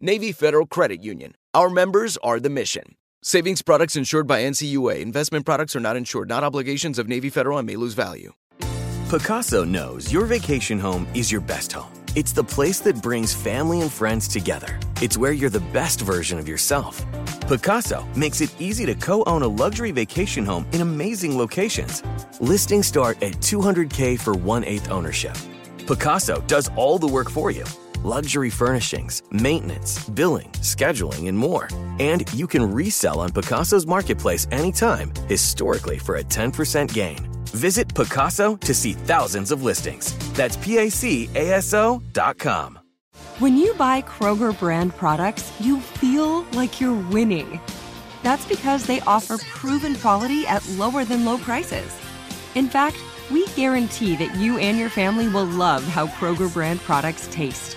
Navy Federal Credit Union. Our members are the mission. Savings products insured by NCUA. Investment products are not insured, not obligations of Navy Federal and may lose value. Pacaso knows your vacation home is your best home. It's the place that brings family and friends together. It's where you're the best version of yourself. Pacaso makes it easy to co-own a luxury vacation home in amazing locations. Listings start at $200K for 1/8 ownership. Pacaso does all the work for you. Luxury furnishings, maintenance, billing, scheduling, and more. And you can resell on Pacaso's marketplace anytime, historically for a 10% gain. Visit Pacaso to see thousands of listings. That's PACASO.com. When you buy Kroger brand products, you feel like you're winning. That's because they offer proven quality at lower than low prices. In fact, we guarantee that you and your family will love how Kroger brand products taste,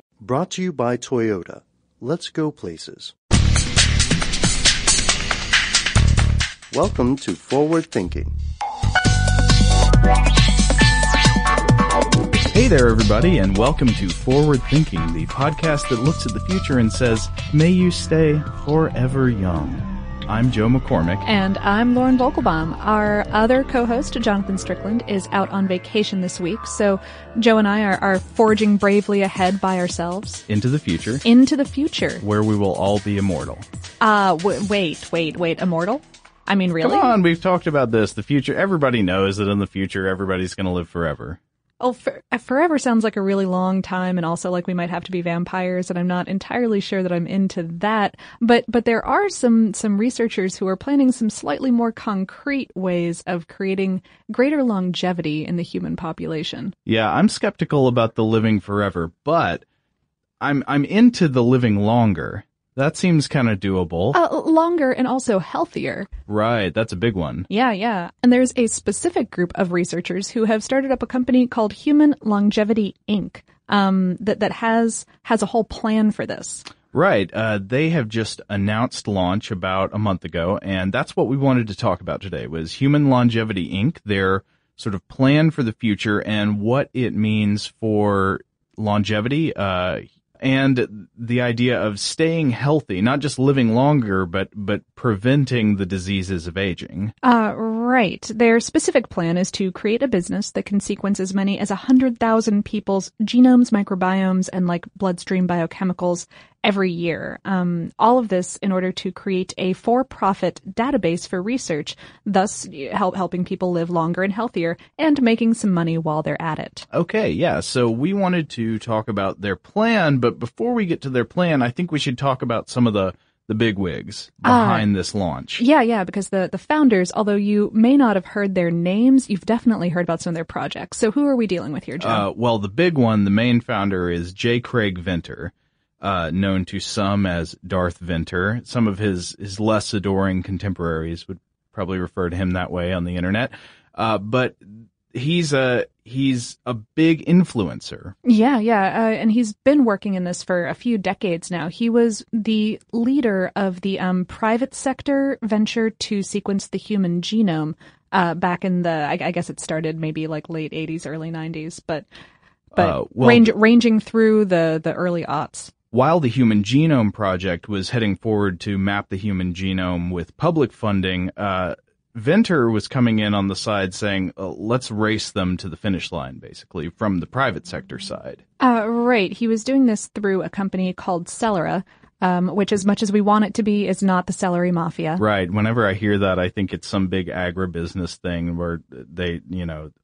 Brought to you by Toyota. Let's go places. Welcome to Forward Thinking. Hey there, everybody, and welcome to Forward Thinking, the podcast that looks at the future and says, may you stay forever young. I'm Joe McCormick. And I'm Lauren Volkelbaum. Our other co-host, Jonathan Strickland, is out on vacation this week. So Joe and I are forging bravely ahead by ourselves. Into the future. Into the future. Where we will all be immortal. Wait. Immortal? I mean, really? Come on, we've talked about this. The future, everybody knows that in the future, everybody's going to live forever. Oh, forever sounds like a really long time, and also like we might have to be vampires, and I'm not entirely sure that I'm into that. But there are some researchers who are planning some slightly more concrete ways of creating greater longevity in the human population. Yeah, I'm skeptical about the living forever, but I'm into the living longer. That seems kind of doable. Longer and also healthier. Right. That's a big one. Yeah. And there's a specific group of researchers who have started up a company called Human Longevity, Inc. that has a whole plan for this. Right. They have just announced launch about a month ago. And that's what we wanted to talk about today was Human Longevity, Inc., their sort of plan for the future and what it means for longevity, and the idea of staying healthy, not just living longer, but preventing the diseases of aging. Right. Their specific plan is to create a business that can sequence as many as 100,000 people's genomes, microbiomes, and like bloodstream biochemicals every year. All of this in order to create a for-profit database for research, thus helping people live longer and healthier and making some money while they're at it. Okay, yeah. So we wanted to talk about their plan, but before we get to their plan, I think we should talk about some of the big wigs behind this launch. Yeah, because the founders, although you may not have heard their names, you've definitely heard about some of their projects. So who are we dealing with here, Joe? Well, the big one, the main founder, is J. Craig Venter. known to some as Darth Venter. Some of his less adoring contemporaries would probably refer to him that way on the internet. But he's a big influencer. Yeah. And he's been working in this for a few decades now. He was the leader of the private sector venture to sequence the human genome back in the, I guess it started maybe like late 80s, early 90s, ranging through the early aughts. While the Human Genome Project was heading forward to map the human genome with public funding, Venter was coming in on the side saying, let's race them to the finish line, basically, from the private sector side. Right. He was doing this through a company called Celera, which, as much as we want it to be, is not the celery mafia. Right. Whenever I hear that, I think it's some big agribusiness thing where they,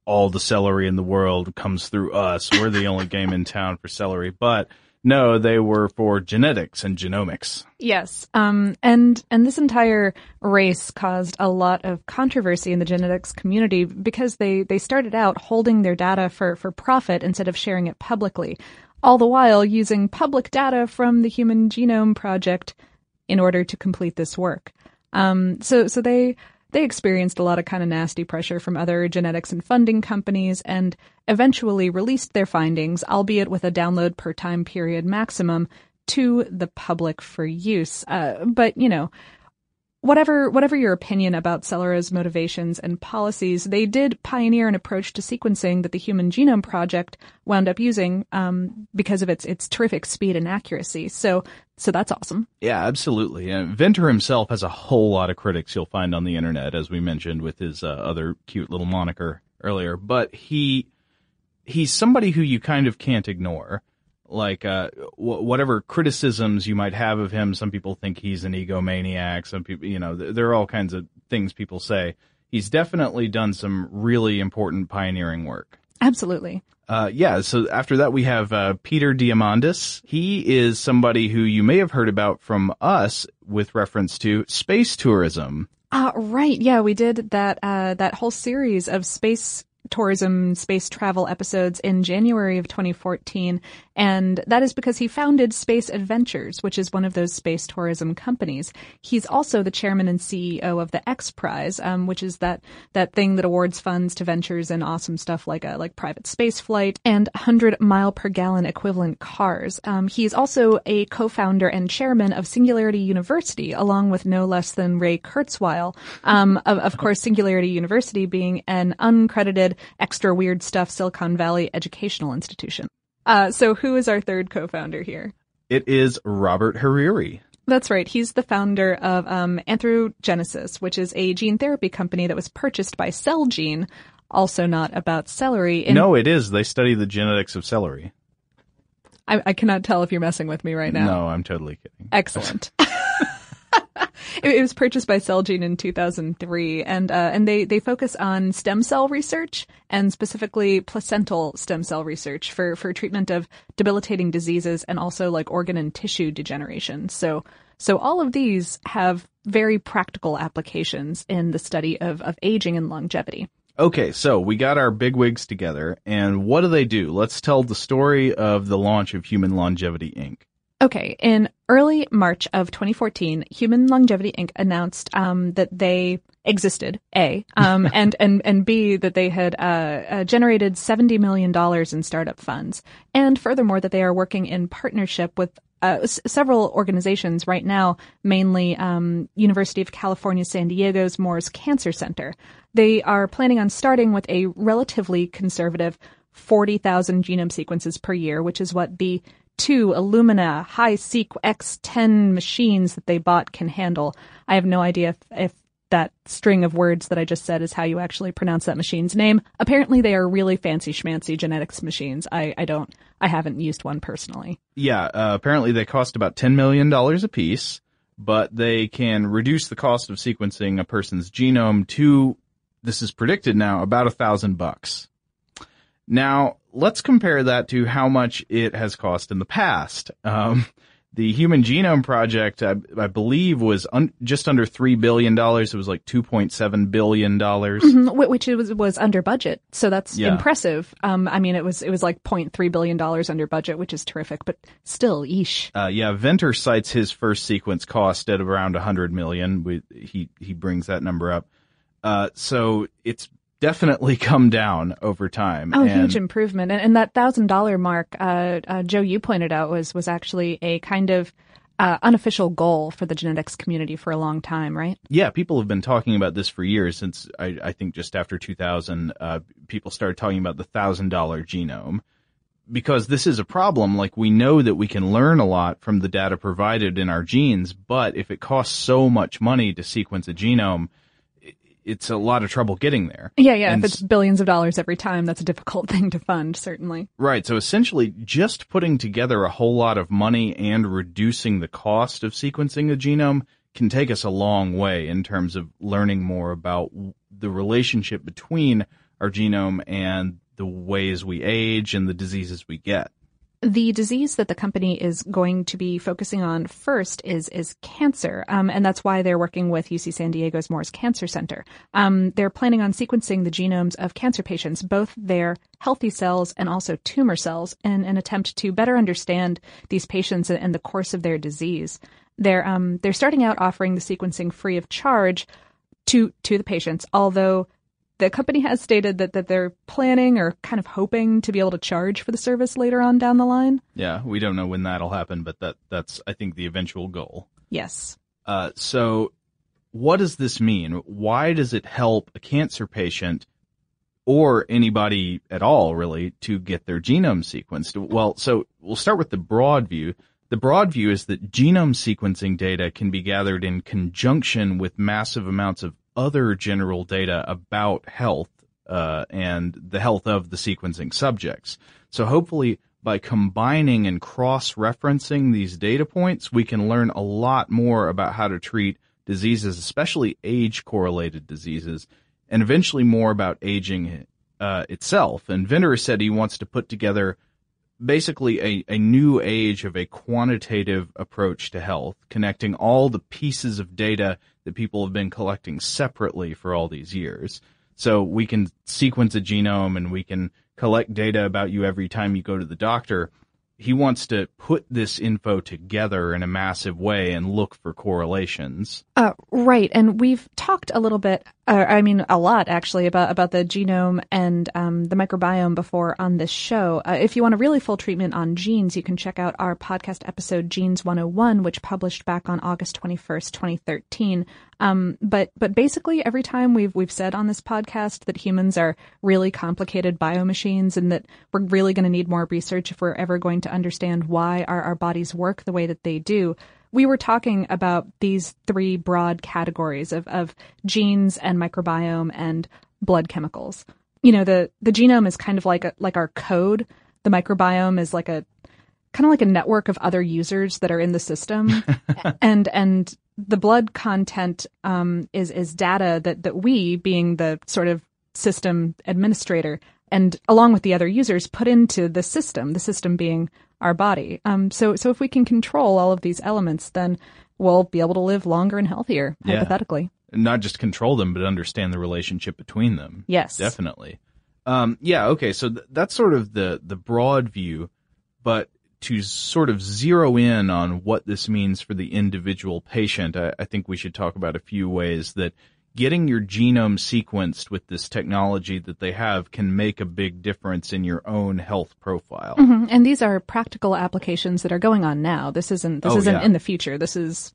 all the celery in the world comes through us. We're the only game in town for celery. But no, they were for genetics and genomics. Yes. And this entire race caused a lot of controversy in the genetics community because they started out holding their data for profit instead of sharing it publicly, all the while using public data from the Human Genome Project in order to complete this work. So they experienced a lot of kind of nasty pressure from other genetics and funding companies and eventually released their findings, albeit with a download per time period maximum, to the public for use. But, whatever your opinion about Celera's motivations and policies, they did pioneer an approach to sequencing that the Human Genome Project wound up using because of its terrific speed and accuracy. So that's awesome. Yeah, absolutely. And Venter himself has a whole lot of critics you'll find on the internet, as we mentioned with his other cute little moniker earlier. But he's somebody who you kind of can't ignore. Like, whatever criticisms you might have of him, some people think he's an egomaniac. Some people, there are all kinds of things people say. He's definitely done some really important pioneering work. Absolutely. So after that, we have Peter Diamandis. He is somebody who you may have heard about from us with reference to space tourism. Right. Yeah, we did that whole series of space tourism, space travel episodes in January of 2014. And that is because he founded Space Adventures, which is one of those space tourism companies. He's also the chairman and CEO of the X Prize, which is that thing that awards funds to ventures in awesome stuff like private space flight and 100 mile per gallon equivalent cars. He's also a co-founder and chairman of Singularity University, along with no less than Ray Kurzweil. Of course, Singularity University being an uncredited extra weird stuff Silicon Valley educational institution. So who is our third co-founder here? It is Robert Hariri. That's right. He's the founder of Anthrogenesis, which is a gene therapy company that was purchased by Celgene, also not about celery. No, it is. They study the genetics of celery. I cannot tell if you're messing with me right now. No, I'm totally kidding. Excellent. It was purchased by Celgene in 2003, and they focus on stem cell research and specifically placental stem cell research for treatment of debilitating diseases and also like organ and tissue degeneration. So all of these have very practical applications in the study of aging and longevity. Okay, so we got our bigwigs together, and what do they do? Let's tell the story of the launch of Human Longevity, Inc. Okay. In early March of 2014, Human Longevity, Inc. announced that they existed, A, and B, that they had generated $70 million in startup funds. And furthermore, that they are working in partnership with several organizations right now, mainly University of California, San Diego's Moores Cancer Center. They are planning on starting with a relatively conservative 40,000 genome sequences per year, which is what the two Illumina HiSeq X10 machines that they bought can handle. I have no idea if that string of words that I just said is how you actually pronounce that machine's name. Apparently they are really fancy schmancy genetics machines. I haven't used one personally. Yeah, apparently they cost about $10 million a piece, but they can reduce the cost of sequencing a person's genome to, this is predicted now, about $1,000. Now, let's compare that to how much it has cost in the past. The Human Genome Project, I believe, was just under $3 billion. It was like $2.7 billion. Mm-hmm, which was under budget. So that's impressive. I mean, it was like $0.3 billion under budget, which is terrific, but still, eesh. Venter cites his first sequence cost at around $100 million. He brings that number up. So it's definitely come down over time. Oh, huge improvement. And that $1,000 mark, Joe, you pointed out, was actually a kind of unofficial goal for the genetics community for a long time, right? Yeah, people have been talking about this for years. Since I think just after 2000, people started talking about the $1,000 genome. Because this is a problem. Like, we know that we can learn a lot from the data provided in our genes, but if it costs so much money to sequence a genome, it's a lot of trouble getting there. Yeah. And if it's billions of dollars every time, that's a difficult thing to fund, certainly. Right. So essentially just putting together a whole lot of money and reducing the cost of sequencing a genome can take us a long way in terms of learning more about the relationship between our genome and the ways we age and the diseases we get. The disease that the company is going to be focusing on first is cancer, and that's why they're working with UC San Diego's Moores Cancer Center. They're planning on sequencing the genomes of cancer patients, both their healthy cells and also tumor cells, in an attempt to better understand these patients and the course of their disease. They're starting out offering the sequencing free of charge to the patients, although the company has stated that they're planning or kind of hoping to be able to charge for the service later on down the line. Yeah, we don't know when that'll happen, but that's, I think, the eventual goal. Yes. So what does this mean? Why does it help a cancer patient or anybody at all, really, to get their genome sequenced? Well, so we'll start with the broad view. The broad view is that genome sequencing data can be gathered in conjunction with massive amounts of other general data about health and the health of the sequencing subjects. So hopefully by combining and cross-referencing these data points, we can learn a lot more about how to treat diseases, especially age-correlated diseases, and eventually more about aging itself. And Venter said he wants to put together basically a new age of a quantitative approach to health, connecting all the pieces of data that people have been collecting separately for all these years. So we can sequence a genome and we can collect data about you every time you go to the doctor. He wants to put this info together in a massive way and look for correlations. Right. And we've talked a little bit, a lot actually, about the genome and the microbiome before on this show. If you want a really full treatment on genes, you can check out our podcast episode, Genes 101, which published back on August 21st, 2013. But basically every time we've said on this podcast that humans are really complicated biomachines and that we're really going to need more research if we're ever going to understand why our bodies work the way that they do, we were talking about these three broad categories of genes and microbiome and blood chemicals. You know, the genome is kind of like our code. The microbiome is kind of like a network of other users that are in the system. and the blood content is data that we, being the sort of system administrator, and along with the other users, put into the system being our body. So if we can control all of these elements, then we'll be able to live longer and healthier, hypothetically. Not just control them, but understand the relationship between them. Yes. Definitely. Okay, so that's sort of the broad view, but to sort of zero in on what this means for the individual patient, I think we should talk about a few ways that getting your genome sequenced with this technology that they have can make a big difference in your own health profile. Mm-hmm. And these are practical applications that are going on now. This isn't in the future. This is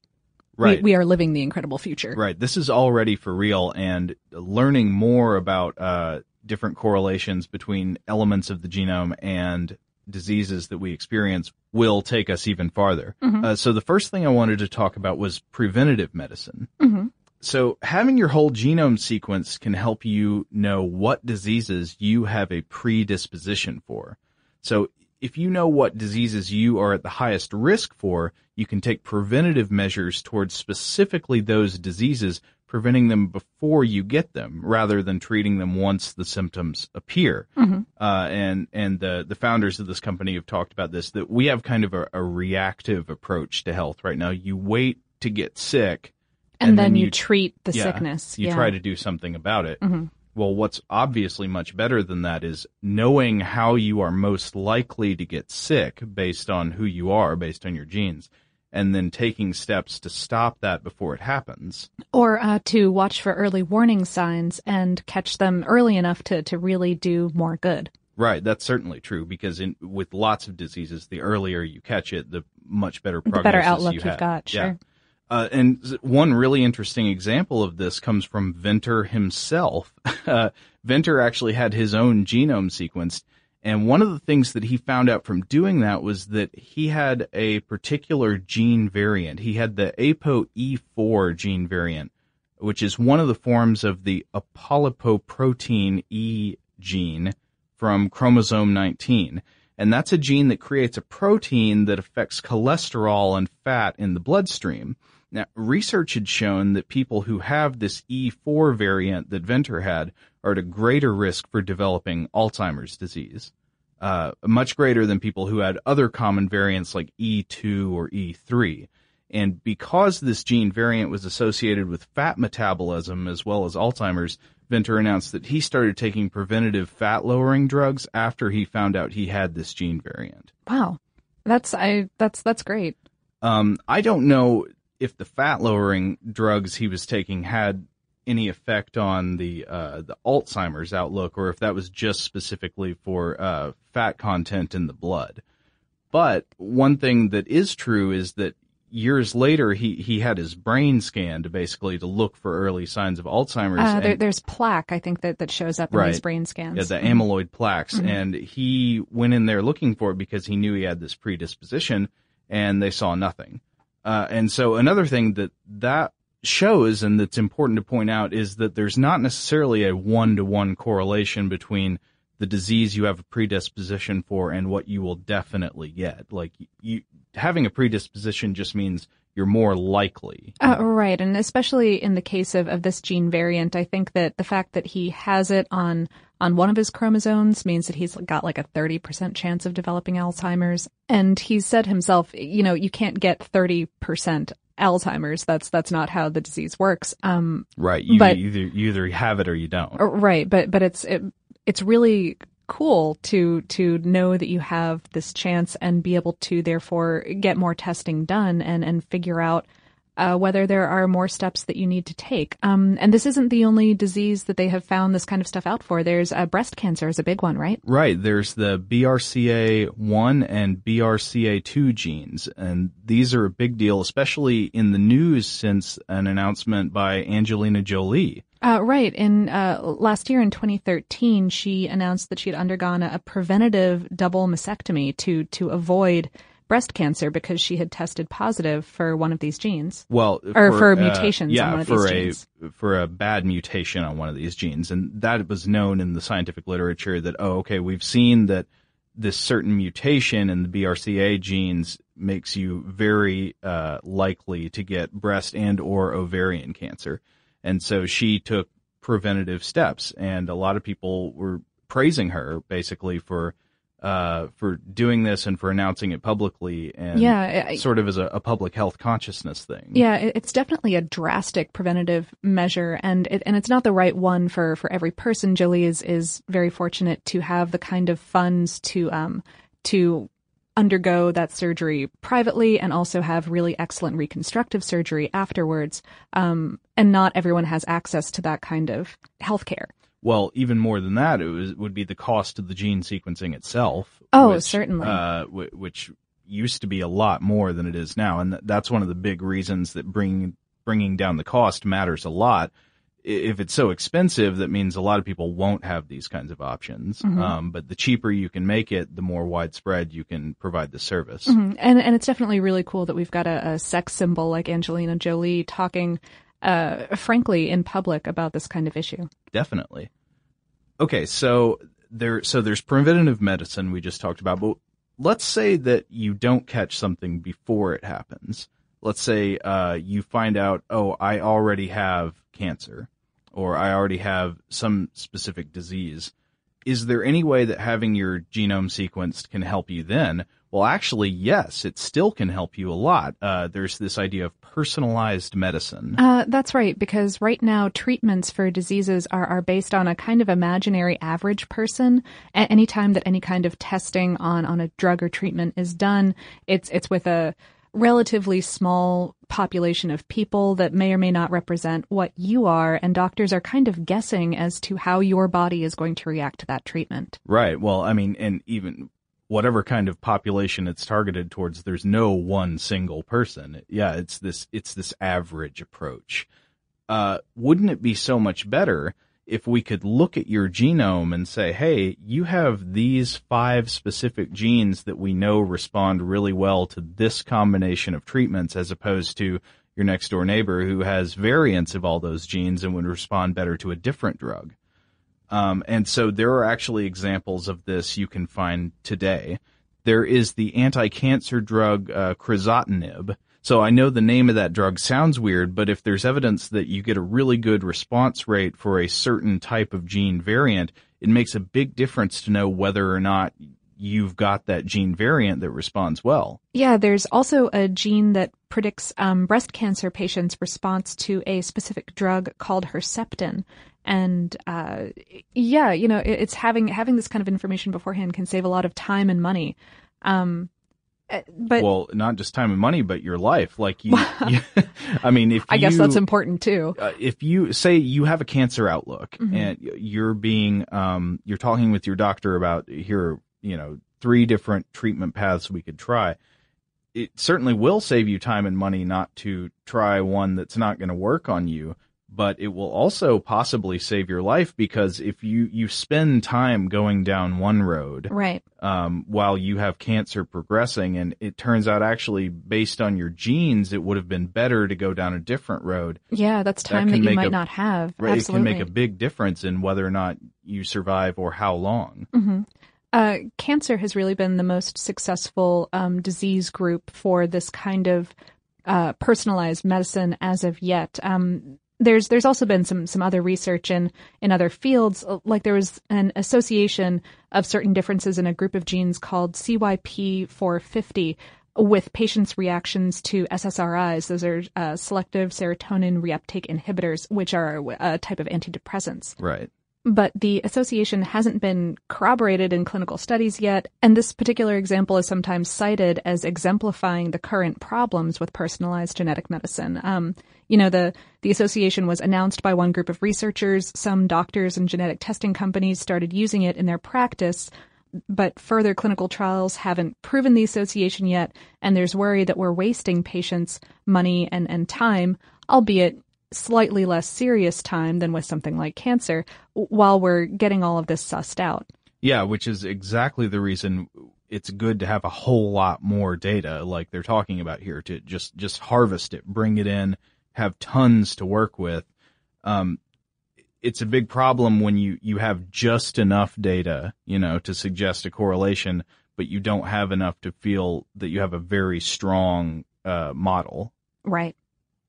right. We are living the incredible future. Right. This is already for real, and learning more about different correlations between elements of the genome and diseases that we experience will take us even farther. Mm-hmm. So the first thing I wanted to talk about was preventative medicine. Mm-hmm. So having your whole genome sequence can help you know what diseases you have a predisposition for. So if you know what diseases you are at the highest risk for, you can take preventative measures towards specifically those diseases, preventing them before you get them rather than treating them once the symptoms appear. Mm-hmm. And the founders of this company have talked about this, that we have kind of a reactive approach to health right now. You wait to get sick. And then you treat the sickness. You try to do something about it. Mm-hmm. Well, what's obviously much better than that is knowing how you are most likely to get sick based on who you are, based on your genes, and then taking steps to stop that before it happens. Or to watch for early warning signs and catch them early enough to really do more good. Right. That's certainly true, because with lots of diseases, the earlier you catch it, the much better prognosis you have. The better outlook you've got, sure. Yeah. And one really interesting example of this comes from Venter himself. Venter actually had his own genome sequenced. And one of the things that he found out from doing that was that he had a particular gene variant. He had the APOE4 gene variant, which is one of the forms of the apolipoprotein E gene from chromosome 19. And that's a gene that creates a protein that affects cholesterol and fat in the bloodstream. Now, research had shown that people who have this E4 variant that Venter had are at a greater risk for developing Alzheimer's disease, much greater than people who had other common variants like E2 or E3. And because this gene variant was associated with fat metabolism as well as Alzheimer's, Venter announced that he started taking preventative fat-lowering drugs after he found out he had this gene variant. Wow. That's great. I don't know if the fat-lowering drugs he was taking had any effect on the Alzheimer's outlook, or if that was just specifically for fat content in the blood. But one thing that is true is that years later, he had his brain scanned basically to look for early signs of Alzheimer's. There's plaque, I think, that shows up in these brain scans. Yeah, the amyloid plaques. Mm-hmm. And he went in there looking for it because he knew he had this predisposition, and they saw nothing. And so another thing that shows, and that's important to point out, is that there's not necessarily a one-to-one correlation between the disease you have a predisposition for and what you will definitely get. Like, you having a predisposition just means you're more likely. Right. And especially in the case of this gene variant, I think that the fact that he has it on one of his chromosomes means that he's got like a 30% chance of developing Alzheimer's. And he said himself, you know, you can't get 30% Alzheimer's. That's not how the disease works. Right. You either have it or you don't. Right. But it's really cool to know that you have this chance and be able to therefore get more testing done and figure out whether there are more steps that you need to take. And this isn't the only disease that they have found this kind of stuff out for. There's breast cancer is a big one, right? Right. There's the BRCA1 and BRCA2 genes. And these are a big deal, especially in the news since an announcement by Angelina Jolie. Right. In last year in 2013, she announced that she had undergone a preventative double mastectomy to avoid breast cancer because she had tested positive for one of these genes. Well, for mutations on one of these genes. Yeah, for a bad mutation on one of these genes. And that was known in the scientific literature that, we've seen that this certain mutation in the BRCA genes makes you very likely to get breast and or ovarian cancer. And so she took preventative steps, and a lot of people were praising her basically for doing this and for announcing it publicly and sort of as a public health consciousness thing. Yeah, it's definitely a drastic preventative measure, and it's not the right one for every person. Jolie is very fortunate to have the kind of funds to undergo that surgery privately and also have really excellent reconstructive surgery afterwards. And not everyone has access to that kind of healthcare. Well, even more than that, would be the cost of the gene sequencing itself. Oh, certainly. Which used to be a lot more than it is now. And that's one of the big reasons that bringing down the cost matters a lot. If it's so expensive, that means a lot of people won't have these kinds of options. Mm-hmm. But the cheaper you can make it, the more widespread you can provide the service. Mm-hmm. And it's definitely really cool that we've got a sex symbol like Angelina Jolie talking frankly in public about this kind of issue. Definitely. Okay, so there's preventative medicine we just talked about, but let's say that you don't catch something before it happens. Let's say you find out, I already have cancer, or I already have some specific disease. Is there any way that having your genome sequenced can help you then? Well, actually, yes, it still can help you a lot. There's this idea of personalized medicine. That's right, because right now treatments for diseases are based on a kind of imaginary average person. Any time that any kind of testing on a drug or treatment is done, it's with a relatively small population of people that may or may not represent what you are, and doctors are kind of guessing as to how your body is going to react to that treatment. Right. Well, I mean, and even whatever kind of population it's targeted towards, there's no one single person. Yeah, it's this average approach. Wouldn't it be so much better if we could look at your genome and say, hey, you have these 5 specific genes that we know respond really well to this combination of treatments, as opposed to your next door neighbor who has variants of all those genes and would respond better to a different drug? And so there are actually examples of this you can find today. There is the anti-cancer drug crizotinib. So I know the name of that drug sounds weird, but if there's evidence that you get a really good response rate for a certain type of gene variant, it makes a big difference to know whether or not you've got that gene variant that responds well. Yeah, there's also a gene that predicts breast cancer patients' response to a specific drug called Herceptin. And it's having this kind of information beforehand can save a lot of time and money. But, well, not just time and money, but your life. Like I guess that's important too. If you say you have a cancer outlook, mm-hmm. and you're being, you're talking with your doctor about, here, 3 different treatment paths we could try. It certainly will save you time and money not to try one that's not going to work on you, but it will also possibly save your life, because if you spend time going down one road, right, while you have cancer progressing, and it turns out actually based on your genes, it would have been better to go down a different road. Yeah, that's time that you might not have. Right, absolutely. It can make a big difference in whether or not you survive or how long. Mm-hmm. Cancer has really been the most successful disease group for this kind of personalized medicine as of yet. There's also been some other research in other fields, like there was an association of certain differences in a group of genes called CYP450 with patients' reactions to SSRIs. Those are selective serotonin reuptake inhibitors, which are a type of antidepressants. Right. But the association hasn't been corroborated in clinical studies yet, and this particular example is sometimes cited as exemplifying the current problems with personalized genetic medicine. The association was announced by one group of researchers. Some doctors and genetic testing companies started using it in their practice, but further clinical trials haven't proven the association yet, and there's worry that we're wasting patients' money and time, albeit slightly less serious time than with something like cancer, while we're getting all of this sussed out. Yeah, which is exactly the reason it's good to have a whole lot more data like they're talking about here, to just harvest it, bring it in, have tons to work with. It's a big problem when you have just enough data, to suggest a correlation, but you don't have enough to feel that you have a very strong model. Right.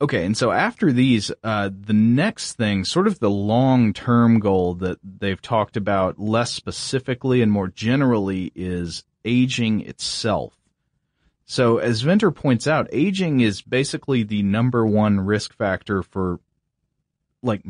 Okay, and so after these, the next thing, sort of the long-term goal that they've talked about less specifically and more generally, is aging itself. So as Venter points out, aging is basically the number one risk factor for,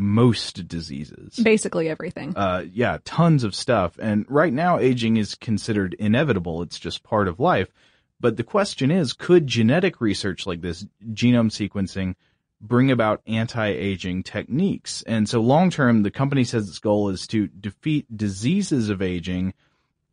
most diseases. Basically everything. Yeah, tons of stuff. And right now, aging is considered inevitable. It's just part of life. But the question is, could genetic research like this, genome sequencing, bring about anti-aging techniques? And so long-term, the company says its goal is to defeat diseases of aging,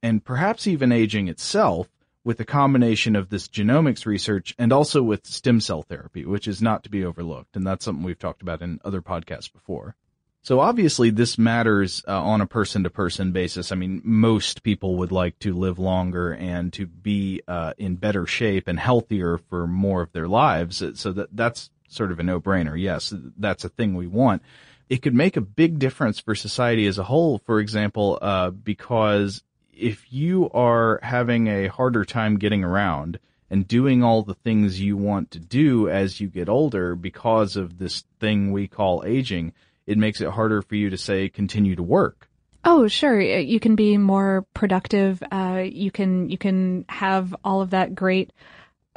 and perhaps even aging itself, with a combination of this genomics research and also with stem cell therapy, which is not to be overlooked. And that's something we've talked about in other podcasts before. So obviously this matters on a person-to-person basis. I mean, most people would like to live longer and to be in better shape and healthier for more of their lives. So that's sort of a no-brainer. Yes, that's a thing we want. It could make a big difference for society as a whole, for example, because if you are having a harder time getting around and doing all the things you want to do as you get older because of this thing we call aging, it makes it harder for you to, say, continue to work. Oh, sure. You can be more productive. You can have all of that great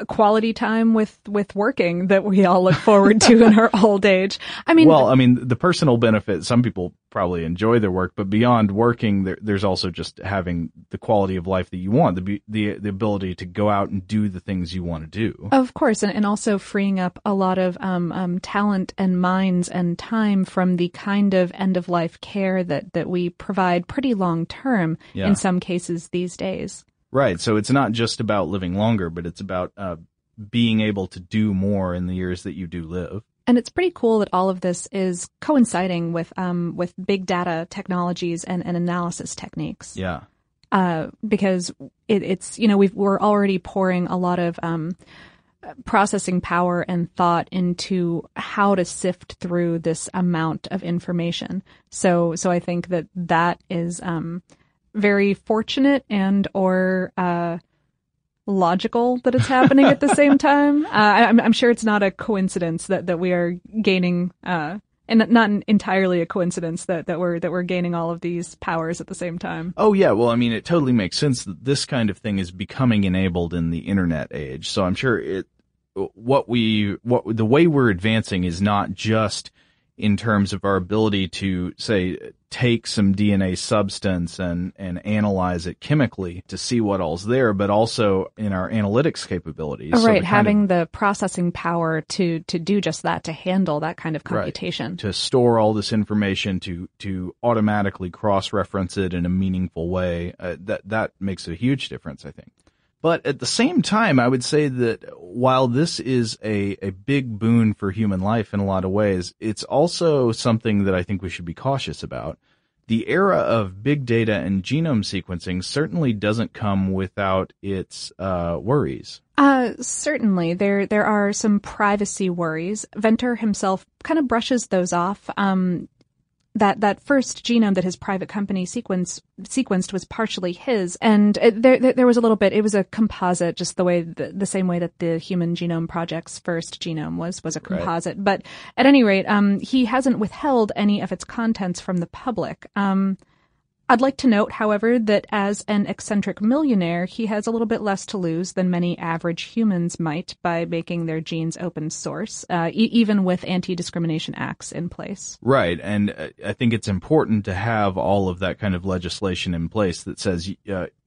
quality time with working that we all look forward to in our old age. I mean, the personal benefit, some people probably enjoy their work, but beyond working, there's also just having the quality of life that you want, the ability to go out and do the things you want to do. Of course, and also freeing up a lot of talent and minds and time from the kind of end-of-life care that we provide pretty long-term in some cases these days. Right. So it's not just about living longer, but it's about being able to do more in the years that you do live. And it's pretty cool that all of this is coinciding with big data technologies and analysis techniques. Yeah. Because it's, you know, we're already pouring a lot of processing power and thought into how to sift through this amount of information. So I think that is very fortunate and or logical that it's happening at the same time. I'm sure it's not a coincidence that we are gaining and not entirely a coincidence that we're gaining all of these powers at the same time. Oh yeah, well I mean it totally makes sense that this kind of thing is becoming enabled in the internet age. So I'm sure the way we're advancing is not just in terms of our ability to, say, take some DNA substance and analyze it chemically to see what all's there, but also in our analytics capabilities. Oh, right, so having the processing power to do just that, to handle that kind of computation. Right. To store all this information, to automatically cross-reference it in a meaningful way, that makes a huge difference, I think. But at the same time, I would say that while this is a big boon for human life in a lot of ways, it's also something that I think we should be cautious about. The era of big data and genome sequencing certainly doesn't come without its worries. Certainly. There are some privacy worries. Venter himself kind of brushes those off. That first genome that his private company sequenced was partially his, and there was a little bit. It was a composite, just the same way that the Human Genome Project's first genome was a composite. Right. But at any rate, he hasn't withheld any of its contents from the public. I'd like to note, however, that as an eccentric millionaire, he has a little bit less to lose than many average humans might by making their genes open source, even with anti-discrimination acts in place. Right. And I think it's important to have all of that kind of legislation in place that says,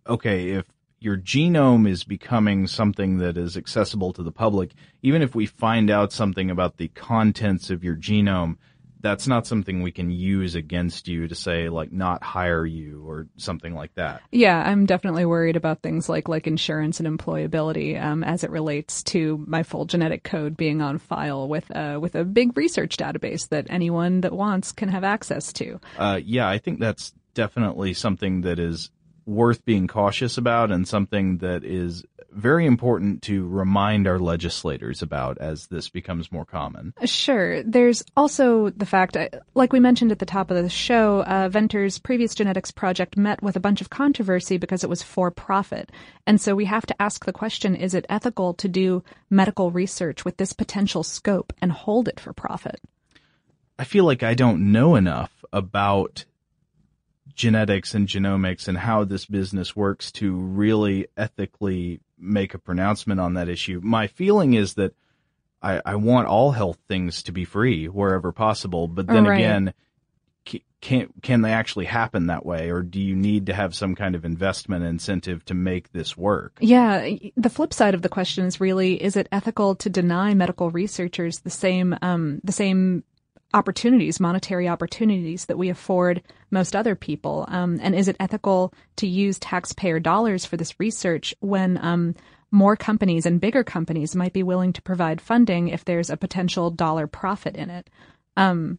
okay, if your genome is becoming something that is accessible to the public, even if we find out something about the contents of your genome, that's not something we can use against you to say, like, not hire you or something like that. Yeah, I'm definitely worried about things like insurance and employability as it relates to my full genetic code being on file with a big research database that anyone that wants can have access to. Yeah, I think that's definitely something that is worth being cautious about and something that is very important to remind our legislators about as this becomes more common. Sure. There's also the fact, like we mentioned at the top of the show, Venter's previous genetics project met with a bunch of controversy because it was for profit. And so we have to ask the question, is it ethical to do medical research with this potential scope and hold it for profit? I feel like I don't know enough about genetics and genomics and how this business works to really ethically make a pronouncement on that issue. My feeling is that I want all health things to be free wherever possible, but then again, can they actually happen that way, or do you need to have some kind of investment incentive to make this work? Yeah, the flip side of the question is really, is it ethical to deny medical researchers the same opportunities, monetary opportunities that we afford most other people? And is it ethical to use taxpayer dollars for this research when more companies and bigger companies might be willing to provide funding if there's a potential dollar profit in it? And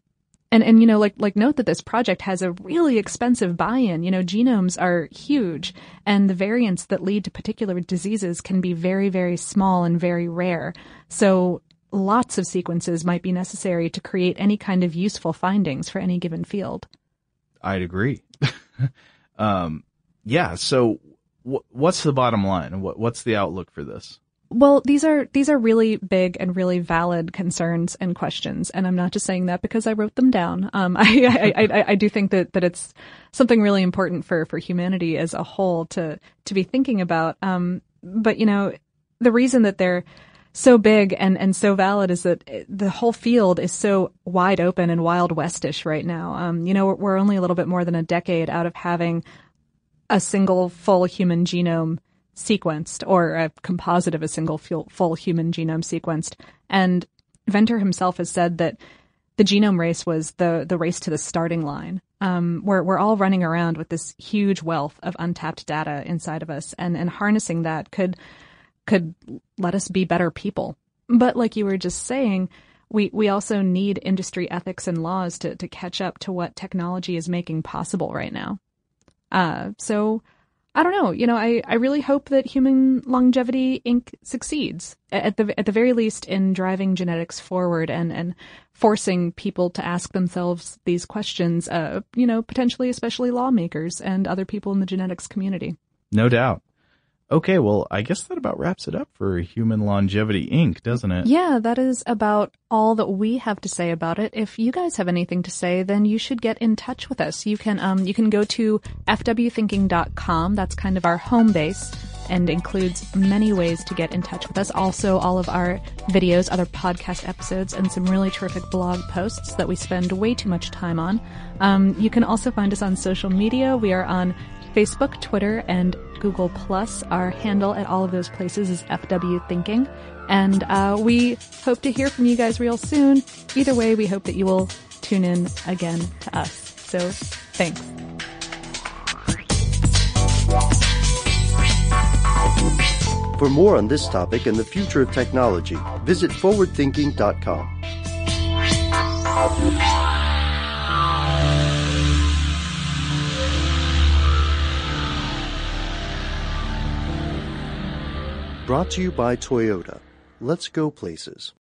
you know, like note that this project has a really expensive buy-in. You know, genomes are huge, and the variants that lead to particular diseases can be very, very small and very rare. So lots of sequences might be necessary to create any kind of useful findings for any given field. I'd agree. Yeah. So what's the bottom line? What's the outlook for this? Well, these are really big and really valid concerns and questions, and I'm not just saying that because I wrote them down. I do think that it's something really important for humanity as a whole to be thinking about. But, you know, the reason that they're so big and so valid is that the whole field is so wide open and Wild West-ish right now. You know, we're only a little bit more than a decade out of having a single full human genome sequenced, or a composite of a single full human genome sequenced. And Venter himself has said that the genome race was the race to the starting line. We're all running around with this huge wealth of untapped data inside of us, and harnessing that could let us be better people. But like you were just saying, we also need industry ethics and laws to catch up to what technology is making possible right now. So I don't know. You know, I really hope that Human Longevity, Inc. succeeds, at the very least, in driving genetics forward and forcing people to ask themselves these questions, you know, potentially especially lawmakers and other people in the genetics community. No doubt. Okay, well, I guess that about wraps it up for Human Longevity, Inc., doesn't it? Yeah, that is about all that we have to say about it. If you guys have anything to say, then you should get in touch with us. You can go to fwthinking.com. That's kind of our home base and includes many ways to get in touch with us. Also, all of our videos, other podcast episodes, and some really terrific blog posts that we spend way too much time on. You can also find us on social media. We are on Facebook, Twitter, and Google+. Our handle at all of those places is FWThinking. And we hope to hear from you guys real soon. Either way, we hope that you will tune in again to us. So thanks. For more on this topic and the future of technology, visit forwardthinking.com. Brought to you by Toyota. Let's go places.